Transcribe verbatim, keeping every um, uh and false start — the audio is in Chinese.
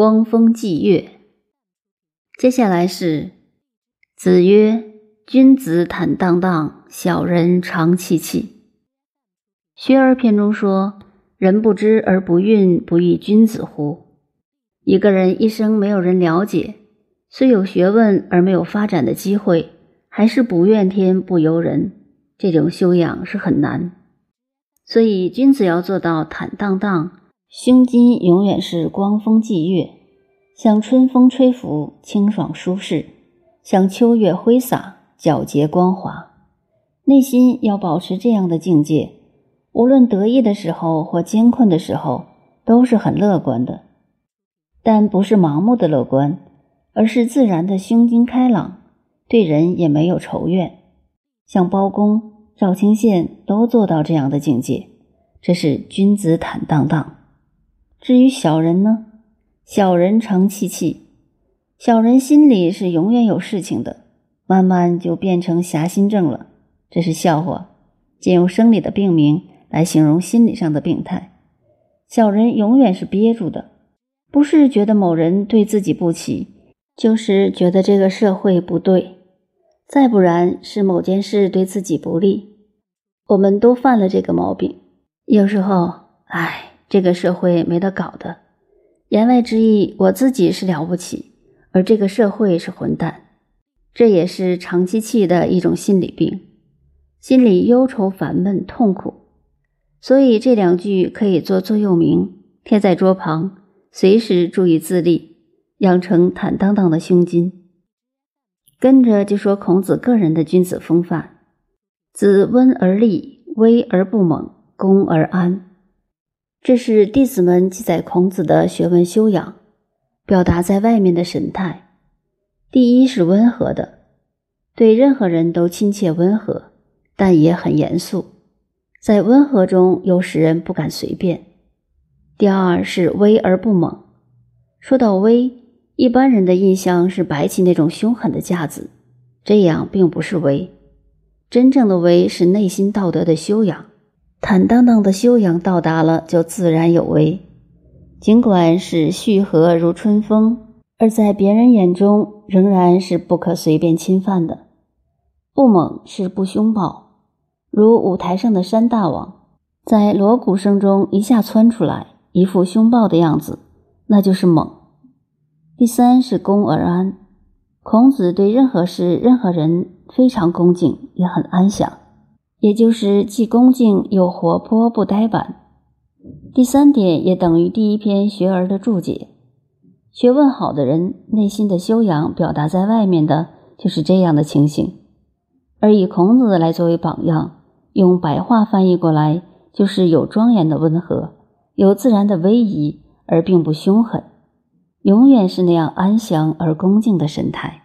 光风霁月。接下来是子曰：君子坦荡荡，小人长戚戚。学而篇中说，人不知而不愠，不亦君子乎？一个人一生没有人了解，虽有学问而没有发展的机会，还是不怨天不尤人，这种修养是很难。所以君子要做到坦荡荡，胸襟永远是光风霁月，像春风吹拂，清爽舒适，像秋月挥洒，皎洁光华。内心要保持这样的境界，无论得意的时候或艰困的时候，都是很乐观的。但不是盲目的乐观，而是自然的胸襟开朗，对人也没有仇怨。像包公、赵清宪都做到这样的境界，这是君子坦荡荡。至于小人呢，小人长戚戚，小人心里是永远有事情的，慢慢就变成狭心症了，这是笑话。借用生理的病名来形容心理上的病态。小人永远是憋住的，不是觉得某人对自己不起，就是觉得这个社会不对，再不然是某件事对自己不利。我们都犯了这个毛病，有时候，哎，这个社会没得搞的。言外之意，我自己是了不起，而这个社会是混蛋。这也是长期气的一种心理病，心里忧愁烦闷痛苦。所以这两句可以做座右铭，贴在桌旁，随时注意自立，养成坦荡荡的胸襟。跟着就说孔子个人的君子风范：子温而立，威而不猛，恭而安。这是弟子们记载孔子的学问修养，表达在外面的神态。第一是温和的，对任何人都亲切温和，但也很严肃，在温和中又使人不敢随便。第二是威而不猛。说到威，一般人的印象是白起那种凶狠的架子，这样并不是威。真正的威是内心道德的修养，坦荡荡的修养到达了，就自然有威。尽管是煦和如春风，而在别人眼中仍然是不可随便侵犯的。不猛是不凶暴，如舞台上的山大王，在锣鼓声中一下窜出来，一副凶暴的样子，那就是猛。第三是恭而安。孔子对任何事、任何人非常恭敬，也很安详，也就是既恭敬又活泼，不呆板。第三点也等于第一篇学而的注解。学问好的人，内心的修养表达在外面的，就是这样的情形。而以孔子来作为榜样，用白话翻译过来就是有庄严的温和，有自然的威仪，而并不凶狠，永远是那样安详而恭敬的神态。